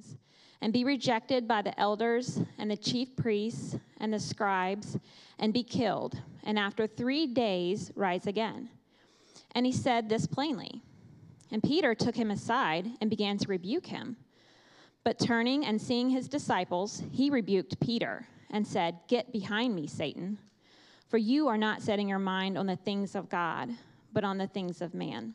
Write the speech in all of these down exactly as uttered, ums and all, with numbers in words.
things, and be rejected by the elders and the chief priests and the scribes, and be killed, and after three days rise again. And he said this plainly. And Peter took him aside and began to rebuke him. But turning and seeing his disciples, he rebuked Peter and said, "Get behind me, Satan, for you are not setting your mind on the things of God, but on the things of man."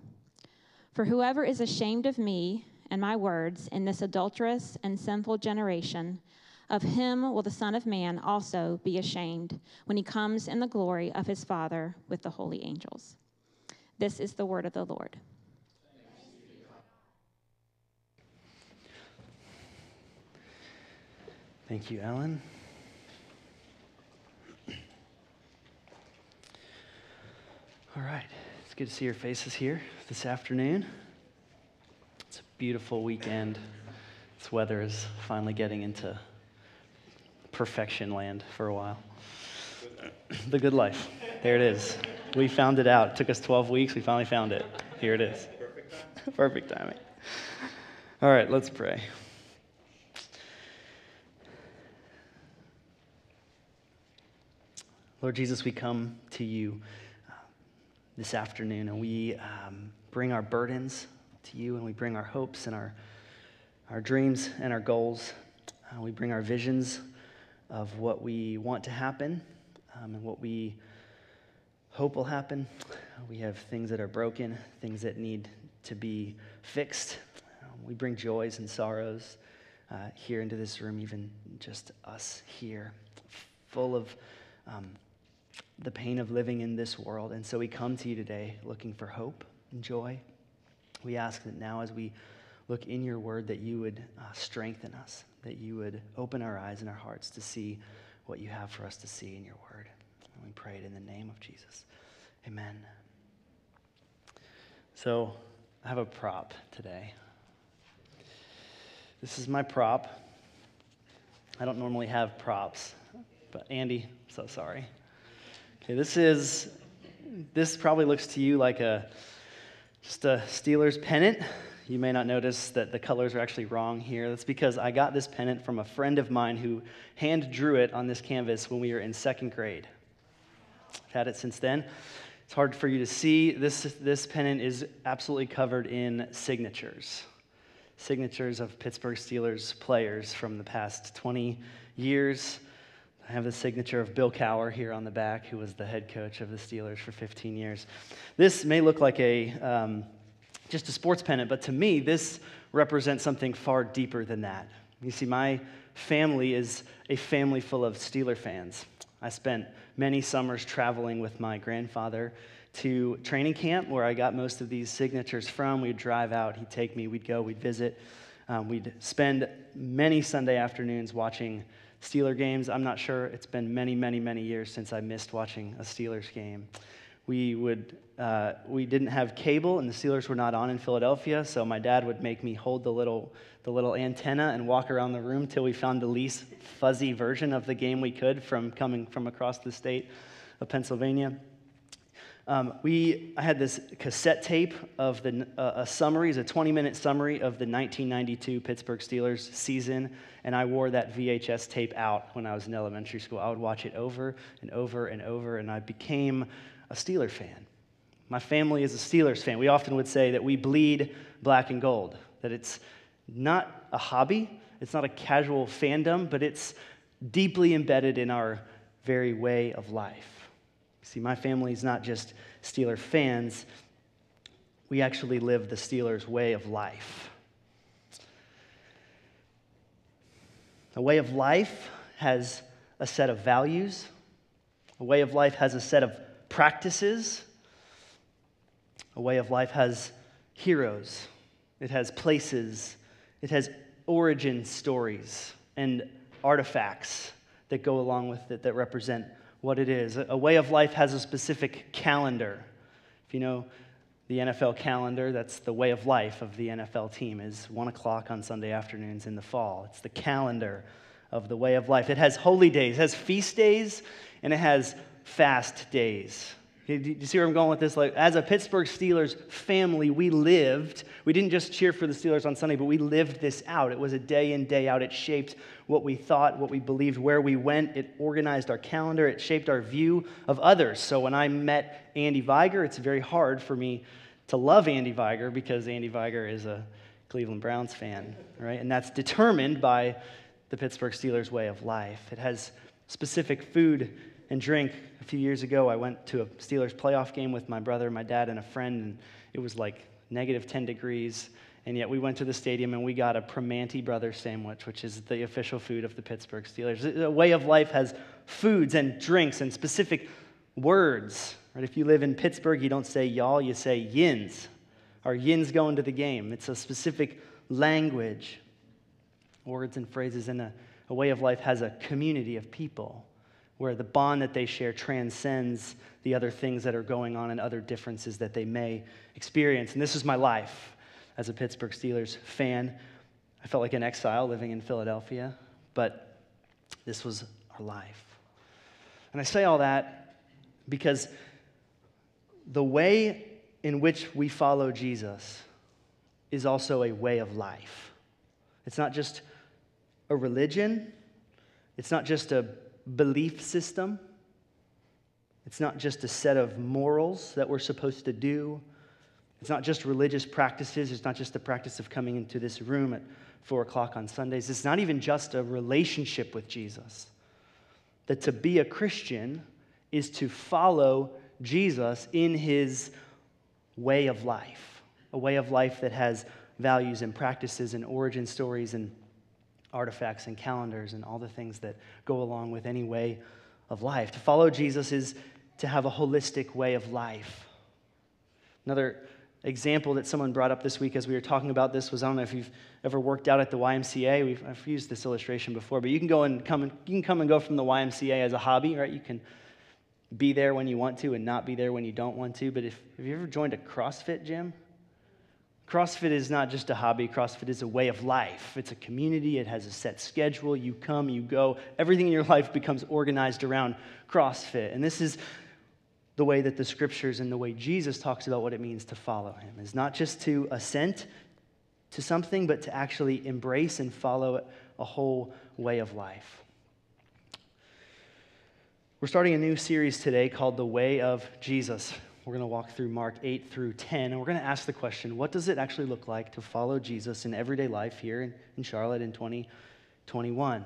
For whoever is ashamed of me and my words in this adulterous and sinful generation, of him will the Son of Man also be ashamed when he comes in the glory of his Father with the holy angels." This is the word of the Lord. Thank you, Ellen. All right, it's good to see your faces here this afternoon. It's a beautiful weekend. This weather is finally getting into perfection land for a while. The good life. There it is. We found it out. It took us twelve weeks. We finally found it. Here it is. Perfect timing. Perfect timing. All right, let's pray. Lord Jesus, we come to you uh, this afternoon, and we um, bring our burdens to you, and we bring our hopes and our, our dreams and our goals. Uh, we bring our visions of what we want to happen um, and what we hope will happen. We have things that are broken, things that need to be fixed. Uh, we bring joys and sorrows uh, here into this room, even just us here, full of Um, the pain of living in this world. And so we come to you today looking for hope and joy. We ask that now as we look in your word that you would uh, strengthen us, that you would open our eyes and our hearts to see what you have for us to see in your word. And we pray it in the name of Jesus. Amen. So I have a prop today. This is my prop. I don't normally have props, but Andy, so sorry. Okay, this is, this probably looks to you like a, just a Steelers pennant. You may not notice that the colors are actually wrong here. That's because I got this pennant from a friend of mine who hand drew it on this canvas when we were in second grade. I've had it since then. It's hard for you to see. This, this pennant is absolutely covered in signatures. Signatures of Pittsburgh Steelers players from the past twenty years. I have the signature of Bill Cowher here on the back, who was the head coach of the Steelers for fifteen years. This may look like a um, just a sports pennant, but to me, this represents something far deeper than that. You see, my family is a family full of Steeler fans. I spent many summers traveling with my grandfather to training camp, where I got most of these signatures from. We'd drive out, he'd take me, we'd go, we'd visit. Um, we'd spend many Sunday afternoons watching Steeler games. I'm not sure. It's been many, many, many years since I missed watching a Steelers game. We would, uh, we didn't have cable, and the Steelers were not on in Philadelphia, so my dad would make me hold the little, the little antenna and walk around the room till we found the least fuzzy version of the game we could from coming from across the state of Pennsylvania. Um, we, I had this cassette tape of the, uh, a summary, a twenty-minute summary of the nineteen ninety-two Pittsburgh Steelers season, and I wore that V H S tape out when I was in elementary school. I would watch it over and over and over, and I became a Steeler fan. My family is a Steelers fan. We often would say that we bleed black and gold, that it's not a hobby, it's not a casual fandom, but it's deeply embedded in our very way of life. See, my family is not just Steeler fans. We actually live the Steelers' way of life. A way of life has a set of values. A way of life has a set of practices. A way of life has heroes. It has places. It has origin stories and artifacts that go along with it that represent what it is. A way of life has a specific calendar. If you know the N F L calendar, that's the way of life of the N F L team, is one o'clock on Sunday afternoons in the fall. It's the calendar of the way of life. It has holy days, it has feast days, and it has fast days. Do you see where I'm going with this? Like, as a Pittsburgh Steelers family, we lived. We didn't just cheer for the Steelers on Sunday, but we lived this out. It was a day in, day out. It shaped what we thought, what we believed, where we went. It organized our calendar. It shaped our view of others. So when I met Andy Viger, it's very hard for me to love Andy Viger because Andy Viger is a Cleveland Browns fan, right? And that's determined by the Pittsburgh Steelers way of life. It has specific food and drink. A few years ago, I went to a Steelers playoff game with my brother, my dad, and a friend, and it was like negative ten degrees, and yet we went to the stadium and we got a Primanti Brothers sandwich, which is the official food of the Pittsburgh Steelers. The way of life has foods and drinks and specific words, right? If you live in Pittsburgh, you don't say y'all, you say yins, or yins going to the game. It's a specific language, words and phrases, and a, a way of life has a community of people, where the bond that they share transcends the other things that are going on and other differences that they may experience. And this is my life as a Pittsburgh Steelers fan. I felt like an exile living in Philadelphia, but this was our life. And I say all that because the way in which we follow Jesus is also a way of life. It's not just a religion. It's not just a belief system. It's not just a set of morals that we're supposed to do. It's not just religious practices. It's not just the practice of coming into this room at four o'clock on Sundays. It's not even just a relationship with Jesus. That to be a Christian is to follow Jesus in his way of life, a way of life that has values and practices and origin stories and artifacts and calendars and all the things that go along with any way of life. To follow Jesus is to have a holistic way of life. Another example that someone brought up this week as we were talking about this was, I don't know if you've ever worked out at the Y M C A. We've, I've used this illustration before, but you can go and come and, you can come and go from the Y M C A as a hobby, right? You can be there when you want to and not be there when you don't want to. But if have you ever joined a CrossFit gym? CrossFit is not just a hobby. CrossFit is a way of life. It's a community. It has a set schedule. You come, you go. Everything in your life becomes organized around CrossFit. And this is the way that the scriptures and the way Jesus talks about what it means to follow him. It's not just to assent to something, but to actually embrace and follow a whole way of life. We're starting a new series today called The Way of Jesus. We're going to walk through Mark eight through ten, and we're going to ask the question, what does it actually look like to follow Jesus in everyday life here in Charlotte in twenty twenty-one?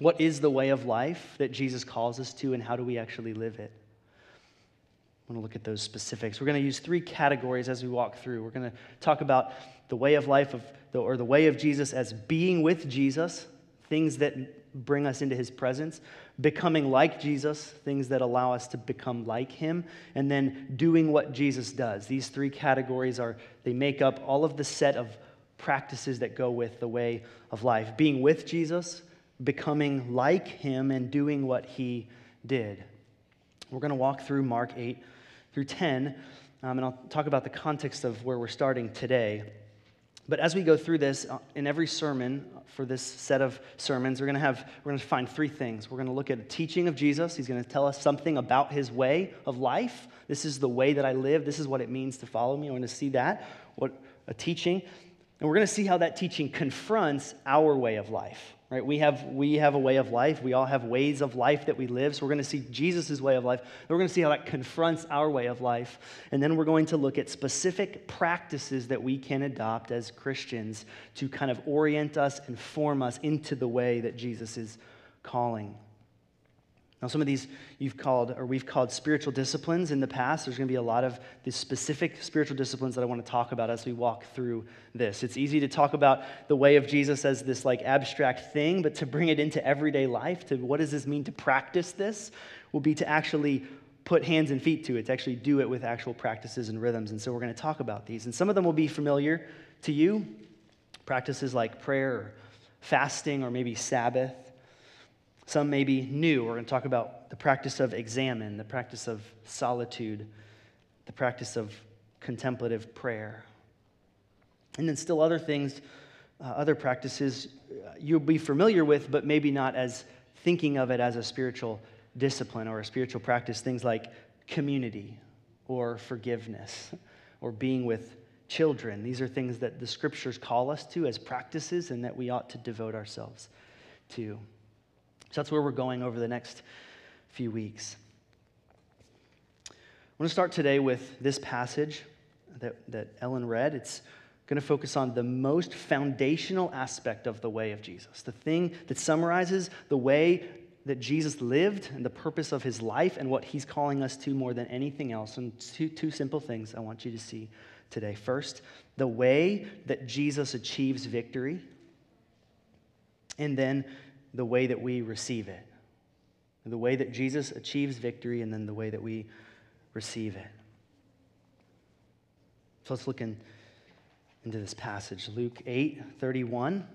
What is the way of life that Jesus calls us to, and how do we actually live it? I want to look at those specifics. We're going to use three categories as we walk through. We're going to talk about the way of life of the, or the way of Jesus as being with Jesus, things that bring us into his presence, becoming like Jesus, things that allow us to become like him, and then doing what Jesus does. These three categories are, they make up all of the set of practices that go with the way of life. Being with Jesus, becoming like him, and doing what he did. We're going to walk through Mark eight through ten, um, and I'll talk about the context of where we're starting today. But as we go through this, in every sermon for this set of sermons, we're going to have we're going to find three things. We're going to look at a teaching of Jesus. He's going to tell us something about his way of life. This is the way that I live. This is what it means to follow me. We're going to see that, what a teaching. And we're going to see how that teaching confronts our way of life, right? We have we have a way of life. We all have ways of life that we live. So we're going to see Jesus' way of life. And we're going to see how that confronts our way of life. And then we're going to look at specific practices that we can adopt as Christians to kind of orient us and form us into the way that Jesus is calling. Now, some of these you've called, or we've called spiritual disciplines in the past. There's going to be a lot of these specific spiritual disciplines that I want to talk about as we walk through this. It's easy to talk about the way of Jesus as this like abstract thing, but to bring it into everyday life, to what does this mean to practice this, will be to actually put hands and feet to it, to actually do it with actual practices and rhythms. And so we're going to talk about these. And some of them will be familiar to you. practices like prayer or fasting or maybe Sabbath. Some may be new. We're going to talk about the practice of examine, the practice of solitude, the practice of contemplative prayer. And then still other things, uh, other practices you'll be familiar with, but maybe not as thinking of it as a spiritual discipline or a spiritual practice, things like community or forgiveness or being with children. These are things that the scriptures call us to as practices and that we ought to devote ourselves to. So that's where we're going over the next few weeks. I want to start today with this passage that, that Ellen read. It's going to focus on the most foundational aspect of the way of Jesus, the thing that summarizes the way that Jesus lived and the purpose of his life and what he's calling us to more than anything else. And two, two simple things I want you to see today. First, the way that Jesus achieves victory, and then the way that we receive it. The way that Jesus achieves victory, and then the way that we receive it. So let's look in, into this passage. Luke eight thirty-one.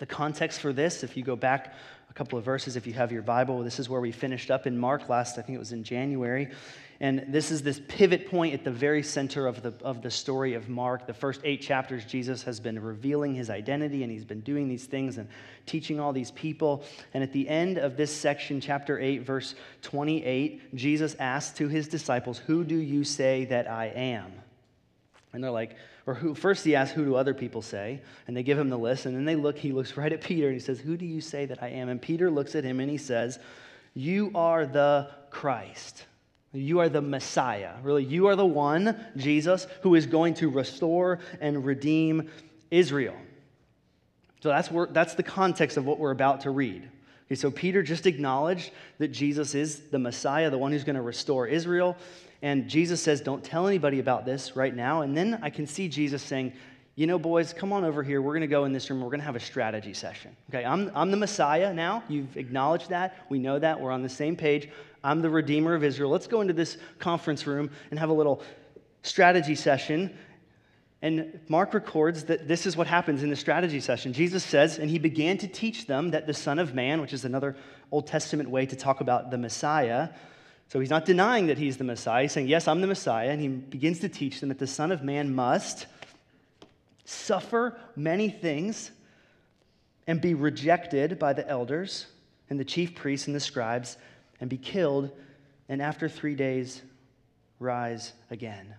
The context for this, if you go back a couple of verses, if you have your Bible, this is where we finished up in Mark last, I think it was in January. And this is this pivot point at the very center of the, of the story of Mark. The first eight chapters, Jesus has been revealing his identity, and he's been doing these things and teaching all these people. And at the end of this section, chapter eight, verse twenty-eight, Jesus asks to his disciples, "Who do you say that I am?" And they're like, or who, first he asks, who do other people say? And they give him the list, and then they look, he looks right at Peter, and he says, "Who do you say that I am?" And Peter looks at him, and he says, "You are the Christ. You are the Messiah. Really, you are the one, Jesus, who is going to restore and redeem Israel." So that's where, that's the context of what we're about to read. Okay, so Peter just acknowledged that Jesus is the Messiah, the one who's going to restore Israel. And Jesus says, "Don't tell anybody about this right now." And then I can see Jesus saying, "You know, boys, come on over here. We're going to go in this room. We're going to have a strategy session. Okay, I'm, I'm the Messiah now. You've acknowledged that. We know that. We're on the same page. I'm the Redeemer of Israel. Let's go into this conference room and have a little strategy session." And Mark records that this is what happens in the strategy session. Jesus says, "And he began to teach them that the Son of Man," which is another Old Testament way to talk about the Messiah. So he's not denying that he's the Messiah. He's saying, "Yes, I'm the Messiah." And he begins to teach them that the Son of Man must suffer many things and be rejected by the elders and the chief priests and the scribes and be killed, and after three days rise again.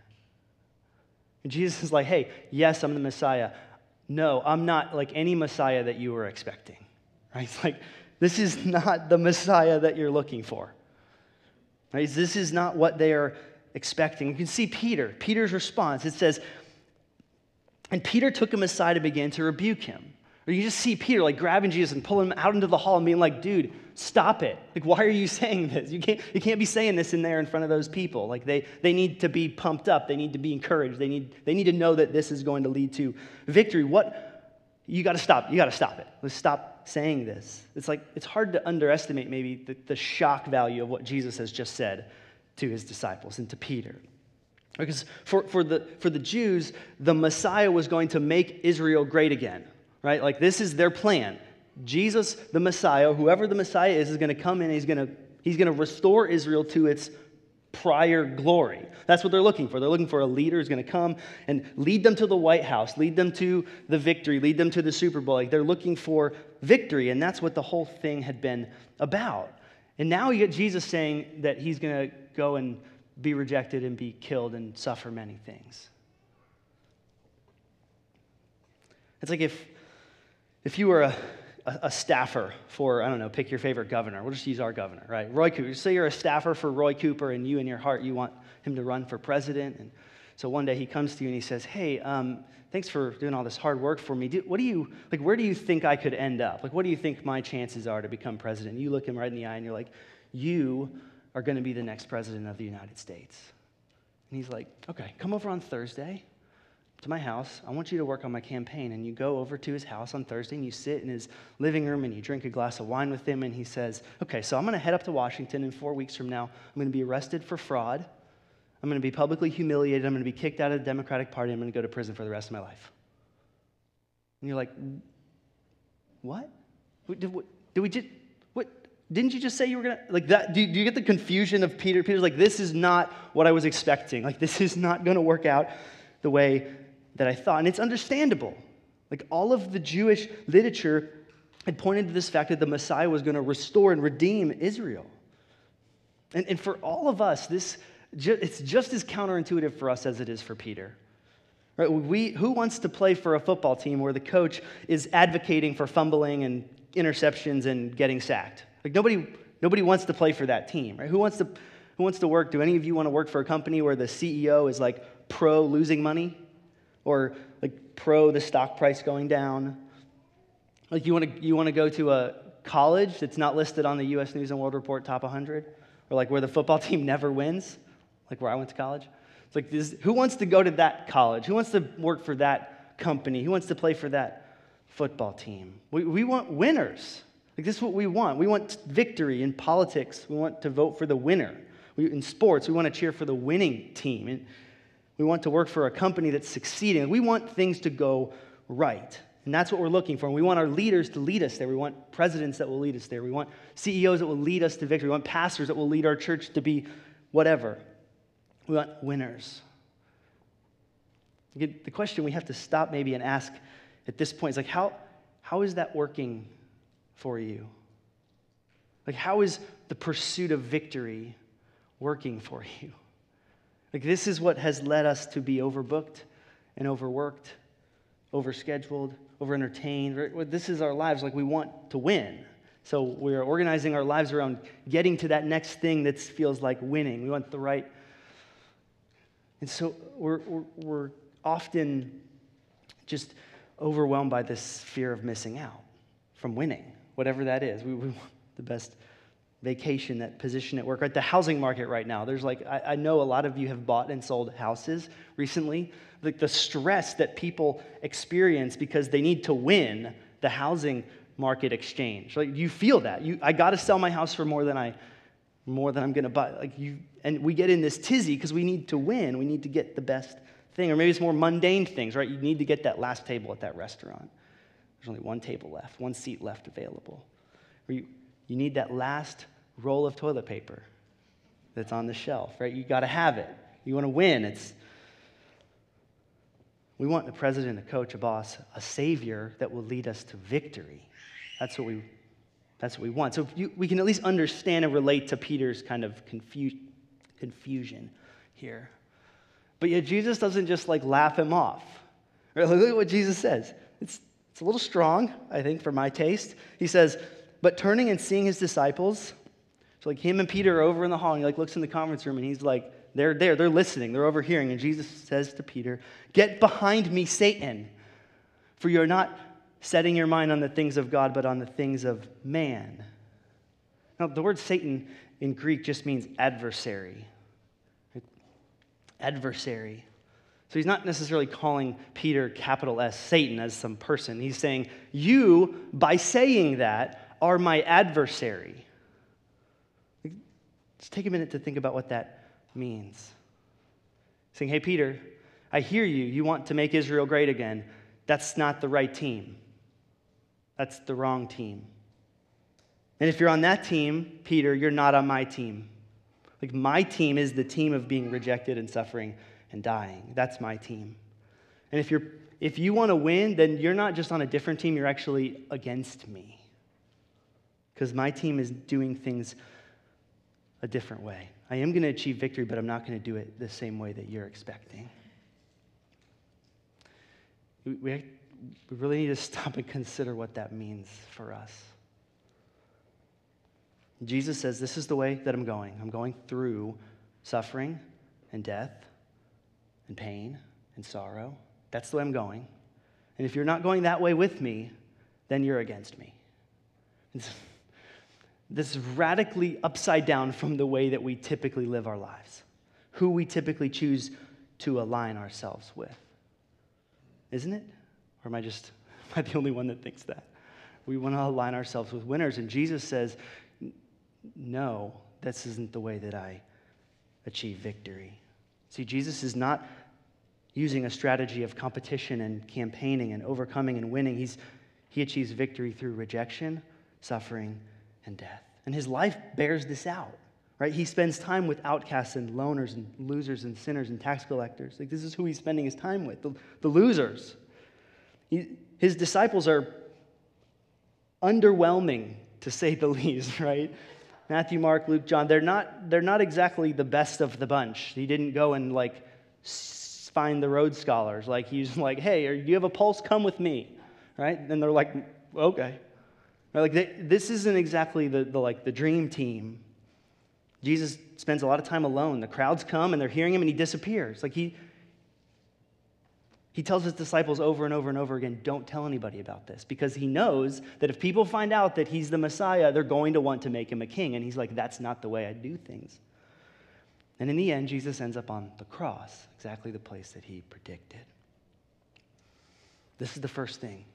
And Jesus is like, "Hey, yes, I'm the Messiah. No, I'm not like any Messiah that you were expecting." Right? It's like, this is not the Messiah that you're looking for. Right? This is not what they are expecting. You can see Peter, Peter's response. It says, "And Peter took him aside and began to rebuke him." Or you just see Peter like grabbing Jesus and pulling him out into the hall and being like, "Dude, stop it. Like, why are you saying this? You can't, you can't be saying this in there in front of those people. Like, they, they need to be pumped up. They need to be encouraged. They need, they need to know that this is going to lead to victory. What? You got to stop. You got to stop it. Let's stop saying this." It's like, it's hard to underestimate maybe the, the shock value of what Jesus has just said to his disciples and to Peter. Because for, for, the, for the Jews, the Messiah was going to make Israel great again, right? Like, this is their plan. Jesus, the Messiah, whoever the Messiah is, is going to come in, and he's going to, he's going to restore Israel to its prior glory. That's what they're looking for. They're looking for a leader who's going to come and lead them to the White House, lead them to the victory, lead them to the Super Bowl. Like, they're looking for victory, and that's what the whole thing had been about. And now you get Jesus saying that he's going to go and be rejected and be killed and suffer many things. It's like if if you were a a staffer for, I don't know, pick your favorite governor. We'll just use our governor, right? Roy Cooper. Say you're a staffer for Roy Cooper, and you in your heart, you want him to run for president. And so one day he comes to you and he says, "Hey, um, thanks for doing all this hard work for me. Do, what do you, like, where do you think I could end up? Like, what do you think my chances are to become president?" And you look him right in the eye and you're like, "You are going to be the next president of the United States." And he's like, "Okay, come over on Thursday to my house. I want you to work on my campaign." And you go over to his house on Thursday, and you sit in his living room, and you drink a glass of wine with him, and he says, "Okay, so I'm going to head up to Washington, and four weeks from now, I'm going to be arrested for fraud. I'm going to be publicly humiliated. I'm going to be kicked out of the Democratic Party. I'm going to go to prison for the rest of my life." And you're like, what? Did, what, did we just, what? Didn't you just say you were going to, like that? Do, do you get the confusion of Peter? Peter's like, this is not what I was expecting. Like, this is not going to work out the way that I thought. And it's understandable. Like, all of the Jewish literature had pointed to this fact that the Messiah was going to restore and redeem Israel. And, and for all of us, this ju- it's just as counterintuitive for us as it is for Peter. Right? We, who wants to play for a football team where the coach is advocating for fumbling and interceptions and getting sacked? Like nobody, nobody wants to play for that team. Right? Who wants to, who wants to work? Do any of you want to work for a company where the C E O is like pro losing money, or like pro the stock price going down? Like you want to, you want to go to a college that's not listed on the U S News and World Report top one hundred, or like where the football team never wins, like where I went to college. It's like, this, who wants to go to that college? Who wants to work for that company? Who wants to play for that football team? We, we want winners. Like, this is what we want. We want victory in politics. We want to vote for the winner. We, in sports, we want to cheer for the winning team. And we want to work for a company that's succeeding. We want things to go right. And that's what we're looking for. And we want our leaders to lead us there. We want presidents that will lead us there. We want C E Os that will lead us to victory. We want pastors that will lead our church to be whatever. We want winners. Again, the question we have to stop maybe and ask at this point is like, how, how is that working for you? Like, how is the pursuit of victory working for you? Like, this is what has led us to be overbooked and overworked, overscheduled, overentertained. This is our lives. Like, we want to win. So we're organizing our lives around getting to that next thing that feels like winning. We want the right. And so we're, we're, we're often just overwhelmed by this fear of missing out from winning, whatever that is. We, we want the best vacation, that position at work, right? The housing market right now. There's like, I, I know a lot of you have bought and sold houses recently. Like the stress that people experience because they need to win the housing market exchange. Like you feel that. You, I got to sell my house for more than I more than I'm going to buy. Like you, and we get in this tizzy because we need to win. We need to get the best thing. Or maybe it's more mundane things, right? You need to get that last table at that restaurant. There's only one table left, one seat left available. Or you, you need that last roll of toilet paper that's on the shelf, right? You got to have it. You want to win. It's. We want a president, a coach, a boss, a savior that will lead us to victory. That's what we That's what we want. So you, we can at least understand and relate to Peter's kind of confu- confusion here. But yet Jesus doesn't just like laugh him off. Right? Look at what Jesus says. It's, it's a little strong, I think, for my taste. He says, but turning and seeing his disciples, so like him and Peter are over in the hall, and he like looks in the conference room, and he's like, they're there, they're listening, they're overhearing. And Jesus says to Peter, get behind me, Satan, for you're not setting your mind on the things of God, but on the things of man. Now, the word Satan in Greek just means adversary. Adversary. So he's not necessarily calling Peter, capital S, Satan, as some person. He's saying, you, by saying that, are my adversary. Just take a minute to think about what that means. He's saying, hey, Peter, I hear you. You want to make Israel great again. That's not the right team. That's the wrong team. And if you're on that team, Peter, you're not on my team. Like, my team is the team of being rejected and suffering and dying. That's my team. And if you're if you want to win, then you're not just on a different team, you're actually against me. Because my team is doing things a different way. I am going to achieve victory, but I'm not going to do it the same way that you're expecting. We really need to stop and consider what that means for us. Jesus says, this is the way that I'm going. I'm going through suffering and death and pain and sorrow. That's the way I'm going. And if you're not going that way with me, then you're against me. It's, this is radically upside down from the way that we typically live our lives, who we typically choose to align ourselves with. Isn't it? Or am I just am I the only one that thinks that? We want to align ourselves with winners. And Jesus says, no, this isn't the way that I achieve victory. See, Jesus is not Using a strategy of competition and campaigning and overcoming and winning, he's, he achieves victory through rejection, suffering, and death. And his life bears this out, right? He spends time with outcasts and loners and losers and sinners and tax collectors. Like, this is who he's spending his time with, the, the losers. He, his disciples are underwhelming, to say the least, right? Matthew, Mark, Luke, John, they're not, they're not exactly the best of the bunch. He didn't go and, like, find the Rhodes Scholars. Like, he's like, hey, are, do you have a pulse? Come with me, right? And they're like, okay. They're like, they, this isn't exactly the, the, like, the dream team. Jesus spends a lot of time alone. The crowds come, and they're hearing him, and he disappears. Like, he, he tells his disciples over and over and over again, don't tell anybody about this, because he knows that if people find out that he's the Messiah, they're going to want to make him a king. And he's like, that's not the way I do things. And in the end, Jesus ends up on the cross, exactly the place that he predicted. This is the first thing.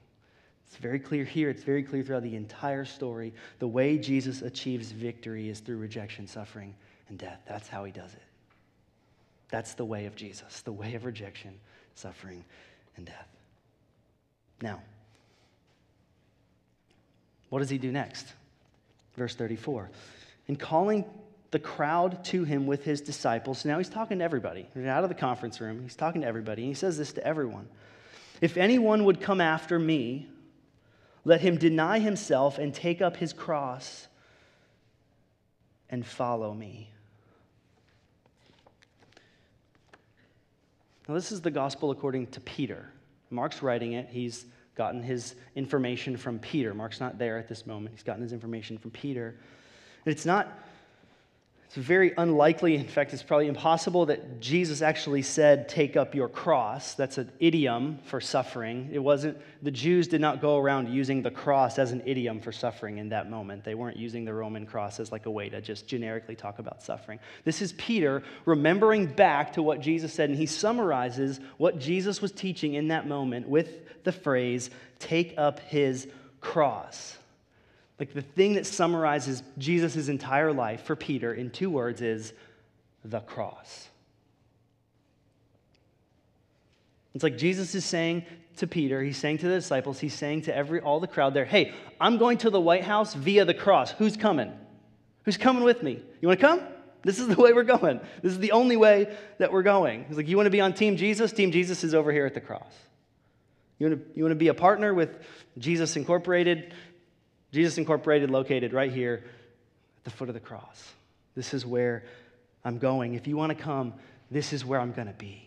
It's very clear here. It's very clear throughout the entire story. The way Jesus achieves victory is through rejection, suffering, and death. That's how he does it. That's the way of Jesus, the way of rejection, suffering, and death. Now, what does he do next? Verse thirty-four. In calling the crowd to him with his disciples. So now he's talking to everybody. He's out of the conference room. He's talking to everybody. And he says this to everyone. If anyone would come after me, let him deny himself and take up his cross and follow me. Now, this is the gospel according to Peter. Mark's writing it. He's gotten his information from Peter. Mark's not there at this moment. He's gotten his information from Peter. And it's not... It's very unlikely, in fact, it's probably impossible that Jesus actually said, take up your cross. That's an idiom for suffering. It wasn't, the Jews did not go around using the cross as an idiom for suffering in that moment. They weren't using the Roman cross as like a way to just generically talk about suffering. This is Peter remembering back to what Jesus said, and he summarizes what Jesus was teaching in that moment with the phrase, take up his cross. Like, the thing that summarizes Jesus' entire life for Peter in two words is the cross. It's like Jesus is saying to Peter, he's saying to the disciples, he's saying to every all the crowd there, hey, I'm going to the White House via the cross. Who's coming? Who's coming with me? You want to come? This is the way we're going. This is the only way that we're going. He's like, you want to be on Team Jesus? Team Jesus is over here at the cross. You want to, you want to be a partner with Jesus Incorporated? Jesus Incorporated, located right here at the foot of the cross. This is where I'm going. If you want to come, this is where I'm going to be.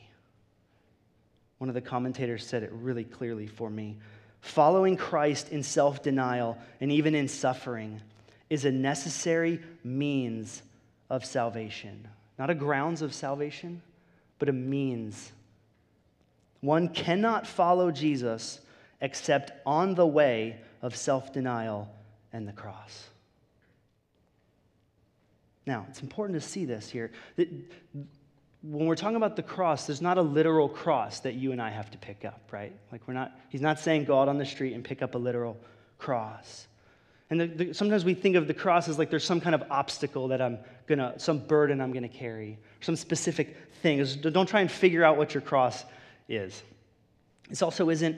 One of the commentators said it really clearly for me. Following Christ in self-denial and even in suffering is a necessary means of salvation. Not a grounds of salvation, but a means. One cannot follow Jesus except on the way of self-denial and the cross. Now, it's important to see this here. That when we're talking about the cross, there's not a literal cross that you and I have to pick up, right? Like, we're not, he's not saying go out on the street and pick up a literal cross. And the, the, sometimes we think of the cross as like there's some kind of obstacle that I'm going to, some burden I'm going to carry, some specific thing. Don't try and figure out what your cross is. This also isn't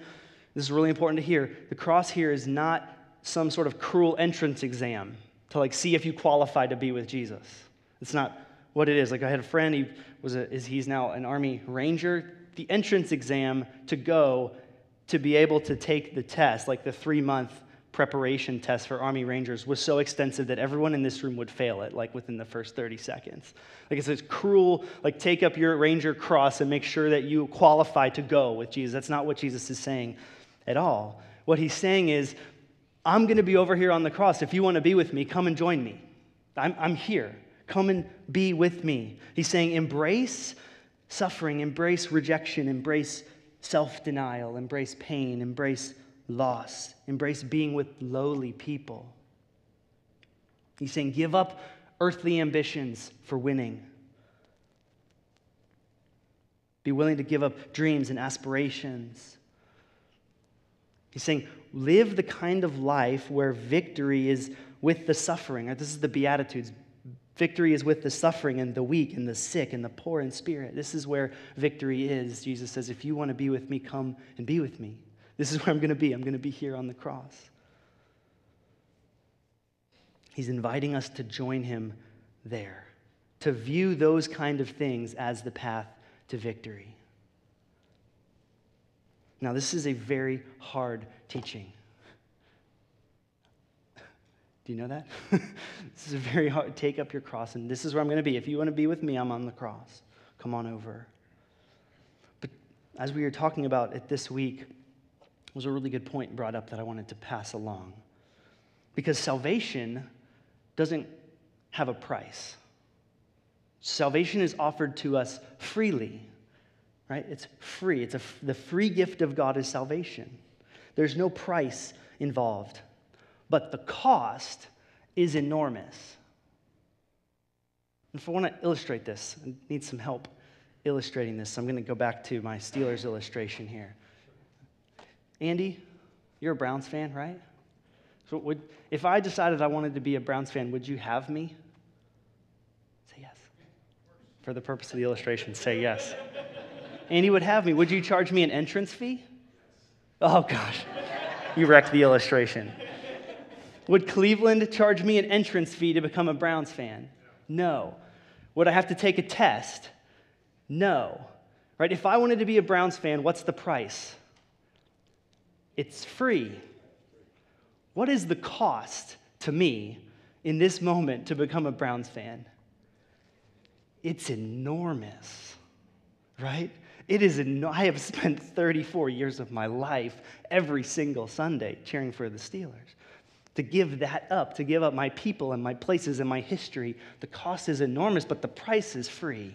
This is really important to hear. The cross here is not some sort of cruel entrance exam to, like, see if you qualify to be with Jesus. It's not what it is. Like, I had a friend, he was a, he's now an Army Ranger. The entrance exam to go to be able to take the test, like the three-month preparation test for Army Rangers, was so extensive that everyone in this room would fail it, like, within the first thirty seconds. Like, it's this cruel, like, take up your Ranger cross and make sure that you qualify to go with Jesus. That's not what Jesus is saying at all. What he's saying is, I'm going to be over here on the cross. If you want to be with me, come and join me. I'm, I'm here. Come and be with me. He's saying embrace suffering, embrace rejection, embrace self-denial, embrace pain, embrace loss, embrace being with lowly people. He's saying give up earthly ambitions for winning. Be willing to give up dreams and aspirations. He's saying, live the kind of life where victory is with the suffering. This is the Beatitudes. Victory is with the suffering and the weak and the sick and the poor in spirit. This is where victory is. Jesus says, if you want to be with me, come and be with me. This is where I'm going to be. I'm going to be here on the cross. He's inviting us to join him there, to view those kind of things as the path to victory. Now, this is a very hard teaching. Do you know that? This is a very hard, take up your cross, and this is where I'm going to be. If you want to be with me, I'm on the cross. Come on over. But as we were talking about it this week, was a really good point brought up that I wanted to pass along. Because salvation doesn't have a price. Salvation is offered to us freely, right? It's free. It's a, the free gift of God is salvation. There's no price involved. But the cost is enormous. And if I want to illustrate this, I need some help illustrating this. So I'm going to go back to my Steelers illustration here. Andy, you're a Browns fan, right? So would, if I decided I wanted to be a Browns fan, would you have me? Say yes. For the purpose of the illustration, say yes. Andy would have me. Would you charge me an entrance fee? Oh, gosh. You wrecked the illustration. Would Cleveland charge me an entrance fee to become a Browns fan? No. Would I have to take a test? No. Right? If I wanted to be a Browns fan, what's the price? It's free. What is the cost to me in this moment to become a Browns fan? It's enormous, right? It is. Eno- I have spent thirty-four years of my life every single Sunday cheering for the Steelers. To give that up, to give up my people and my places and my history, the cost is enormous, but the price is free.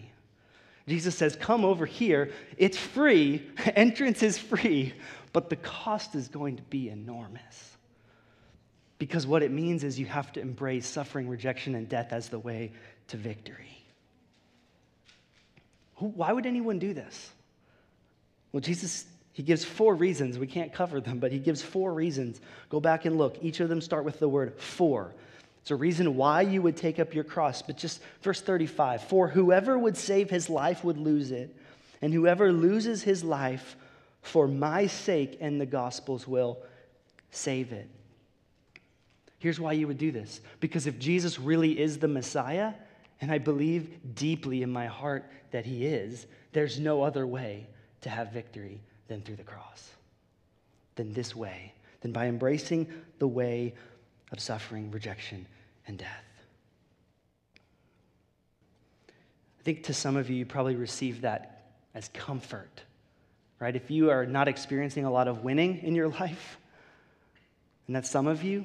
Jesus says, come over here. It's free. Entrance is free, but the cost is going to be enormous. Because what it means is you have to embrace suffering, rejection, and death as the way to victory. Why would anyone do this? Well, Jesus, he gives four reasons. We can't cover them, but he gives four reasons. Go back and look. Each of them start with the word for. It's a reason why you would take up your cross, but just verse thirty-five. For whoever would save his life would lose it, and whoever loses his life for my sake and the gospel's will save it. Here's why you would do this. Because if Jesus really is the Messiah, and I believe deeply in my heart that he is, there's no other way to have victory than through the cross, than this way, than by embracing the way of suffering, rejection, and death. I think to some of you, you probably receive that as comfort, right? If you are not experiencing a lot of winning in your life, and that's some of you,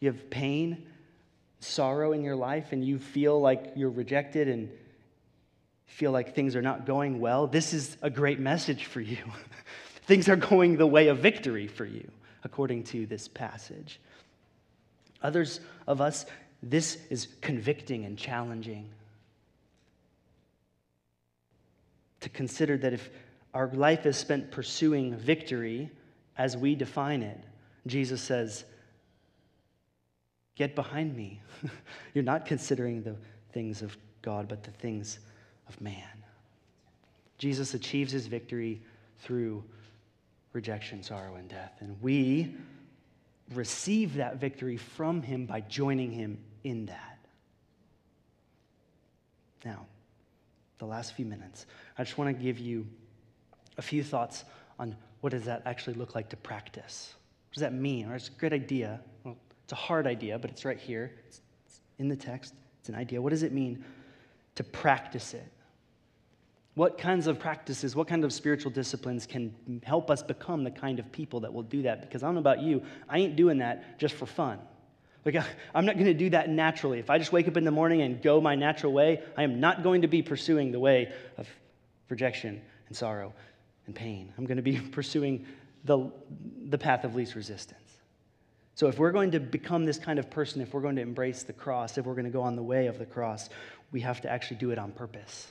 you have pain, sorrow in your life, and you feel like you're rejected and feel like things are not going well, this is a great message for you. Things are going the way of victory for you, according to this passage. Others of us, this is convicting and challenging. To consider that if our life is spent pursuing victory as we define it, Jesus says, get behind me. You're not considering the things of God, but the things of man. Jesus achieves his victory through rejection, sorrow, and death. And we receive that victory from him by joining him in that. Now, the last few minutes, I just want to give you a few thoughts on what does that actually look like to practice. What does that mean? Or it's a great idea. Well, it's a hard idea, but it's right here. It's in the text. It's an idea. What does it mean to practice it? What kinds of practices, what kind of spiritual disciplines can help us become the kind of people that will do that? Because I don't know about you, I ain't doing that just for fun. Like, I, I'm not going to do that naturally. If I just wake up in the morning and go my natural way, I am not going to be pursuing the way of rejection and sorrow and pain. I'm going to be pursuing the, the path of least resistance. So if we're going to become this kind of person, if we're going to embrace the cross, if we're going to go on the way of the cross, we have to actually do it on purpose.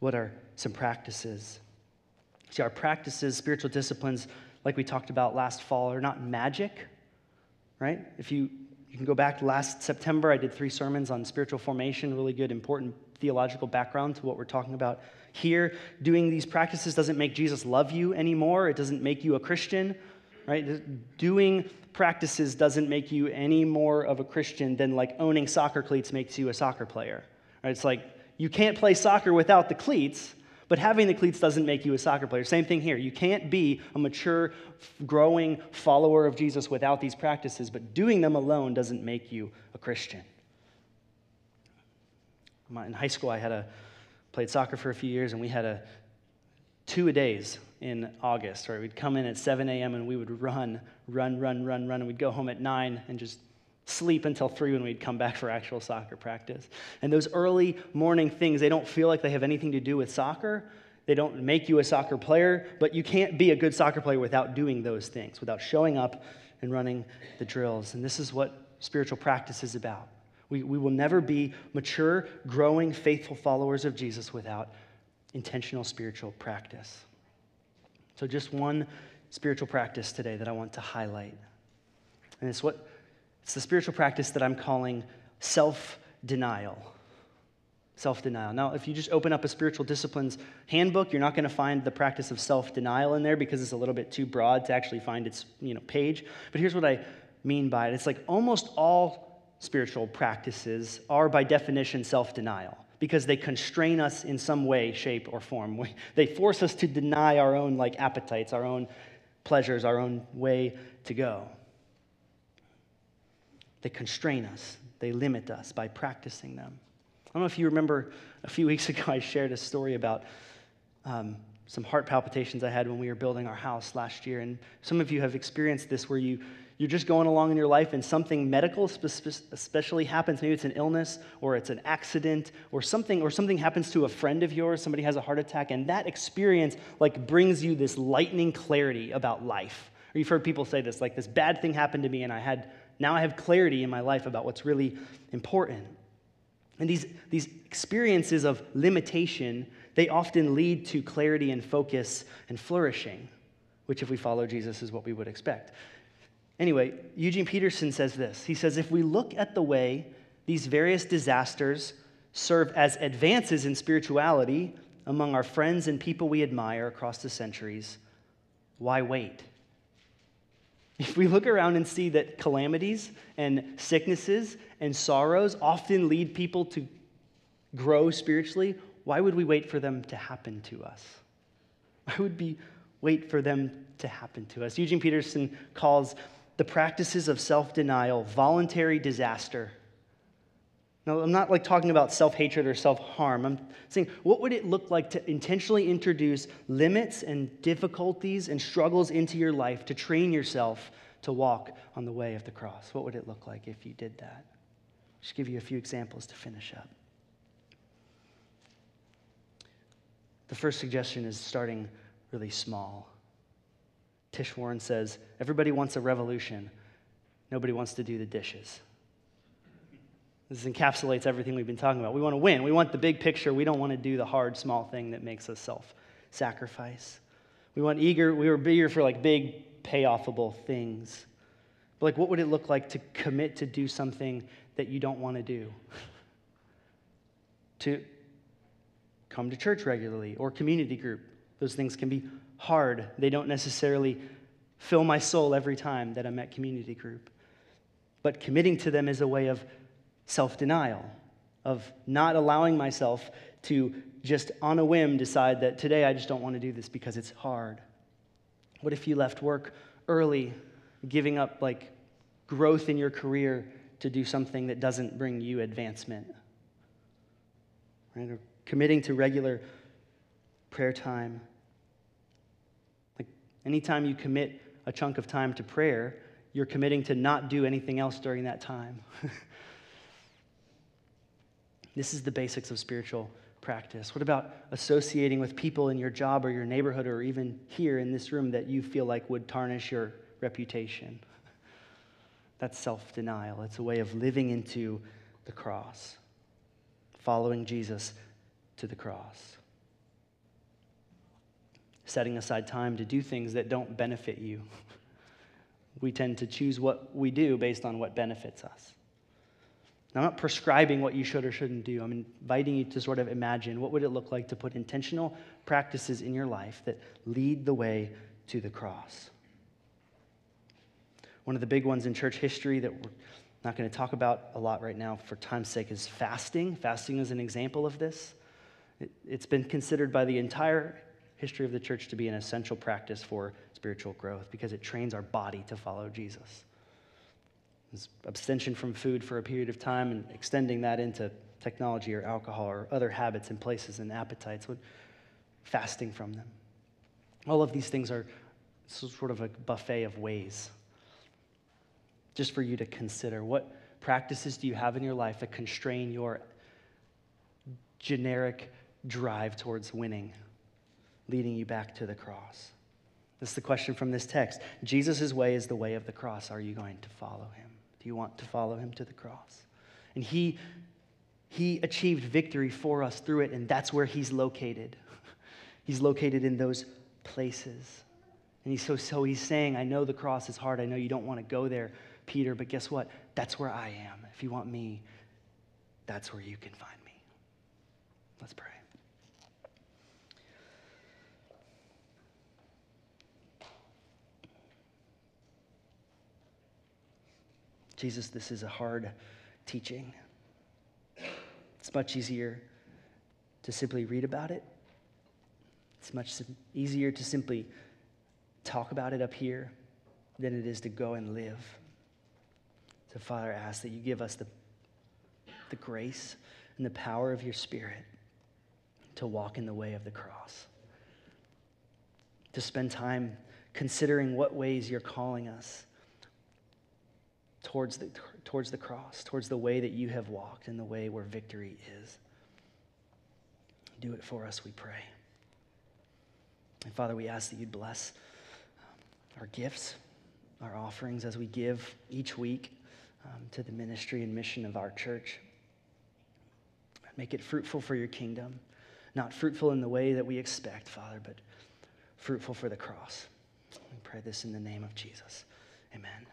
What are some practices? See, our practices, spiritual disciplines, like we talked about last fall, are not magic, right? If you You can go back to last September. I did three sermons on spiritual formation, really good, important theological background to what we're talking about here. Doing these practices doesn't make Jesus love you anymore. It doesn't make you a Christian, right? Doing practices doesn't make you any more of a Christian than like owning soccer cleats makes you a soccer player, right? It's like you can't play soccer without the cleats, but having the cleats doesn't make you a soccer player. Same thing here. You can't be a mature, growing follower of Jesus without these practices, but doing them alone doesn't make you a Christian. In high school, I had a, played soccer for a few years, and we had a two-a-days in August, right? We'd come in at seven a.m., and we would run, run, run, run, run, and we'd go home at nine and just sleep until three when we'd come back for actual soccer practice. And those early morning things, they don't feel like they have anything to do with soccer. They don't make you a soccer player, but you can't be a good soccer player without doing those things, without showing up and running the drills. And this is what spiritual practice is about. We, we will never be mature, growing, faithful followers of Jesus without intentional spiritual practice. So just one spiritual practice today that I want to highlight. And it's what It's the spiritual practice that I'm calling self-denial. Self-denial. Now, if you just open up a spiritual disciplines handbook, you're not going to find the practice of self-denial in there because it's a little bit too broad to actually find its, you know, page. But here's what I mean by it. It's like almost all spiritual practices are by definition self-denial because they constrain us in some way, shape, or form. We, they force us to deny our own like appetites, our own pleasures, our own way to go. They constrain us. They limit us by practicing them. I don't know if you remember a few weeks ago I shared a story about um, some heart palpitations I had when we were building our house last year. And some of you have experienced this where you, you're just going along in your life and something medical spe- especially happens. Maybe it's an illness or it's an accident or something, or something happens to a friend of yours. Somebody has a heart attack, and that experience like brings you this lightning clarity about life. Or you've heard people say this, like this bad thing happened to me and I had... Now I have clarity in my life about what's really important. And these, these experiences of limitation, they often lead to clarity and focus and flourishing, which if we follow Jesus is what we would expect. Anyway, Eugene Peterson says this. He says, if we look at the way these various disasters serve as advances in spirituality among our friends and people we admire across the centuries, why wait? If we look around and see that calamities and sicknesses and sorrows often lead people to grow spiritually, why would we wait for them to happen to us? Why would we wait for them to happen to us? Eugene Peterson calls the practices of self-denial voluntary disaster. Now, I'm not like talking about self-hatred or self-harm. I'm saying, what would it look like to intentionally introduce limits and difficulties and struggles into your life to train yourself to walk on the way of the cross? What would it look like if you did that? I'll just give you a few examples to finish up. The first suggestion is starting really small. Tish Warren says, everybody wants a revolution. Nobody wants to do the dishes. This encapsulates everything we've been talking about. We want to win. We want the big picture. We don't want to do the hard, small thing that makes us self-sacrifice. We want eager, we were eager for like big payoffable things. But like, what would it look like to commit to do something that you don't want to do? To come to church regularly or community group. Those things can be hard. They don't necessarily fill my soul every time that I'm at community group. But committing to them is a way of self-denial, of not allowing myself to just on a whim decide that today I just don't want to do this because it's hard. What if you left work early, giving up like growth in your career to do something that doesn't bring you advancement? Right? Or committing to regular prayer time. Like anytime you commit a chunk of time to prayer, you're committing to not do anything else during that time. This is the basics of spiritual practice. What about associating with people in your job or your neighborhood or even here in this room that you feel like would tarnish your reputation? That's self-denial. It's a way of living into the cross, following Jesus to the cross, setting aside time to do things that don't benefit you. We tend to choose what we do based on what benefits us. Now, I'm not prescribing what you should or shouldn't do. I'm inviting you to sort of imagine what would it look like to put intentional practices in your life that lead the way to the cross. One of the big ones in church history that we're not going to talk about a lot right now for time's sake is fasting. Fasting is an example of this. It, it's been considered by the entire history of the church to be an essential practice for spiritual growth because it trains our body to follow Jesus. Abstention from food for a period of time and extending that into technology or alcohol or other habits and places and appetites, fasting from them. All of these things are sort of a buffet of ways. Just for you to consider, what practices do you have in your life that constrain your generic drive towards winning, leading you back to the cross? This is the question from this text. Jesus' way is the way of the cross. Are you going to follow him? Do you want to follow him to the cross? And he, he achieved victory for us through it, and that's where he's located. He's located in those places. And he's so, so he's saying, I know the cross is hard. I know you don't want to go there, Peter, but guess what? That's where I am. If you want me, that's where you can find me. Let's pray. Jesus, this is a hard teaching. It's much easier to simply read about it. It's much easier to simply talk about it up here than it is to go and live. So, Father, I ask that you give us the, the grace and the power of your Spirit to walk in the way of the cross, to spend time considering what ways you're calling us towards the, towards the cross, towards the way that you have walked and the way where victory is. Do it for us, we pray. And, Father, we ask that you'd bless our gifts, our offerings as we give each week um, to the ministry and mission of our church. Make it fruitful for your kingdom, not fruitful in the way that we expect, Father, but fruitful for the cross. We pray this in the name of Jesus. Amen.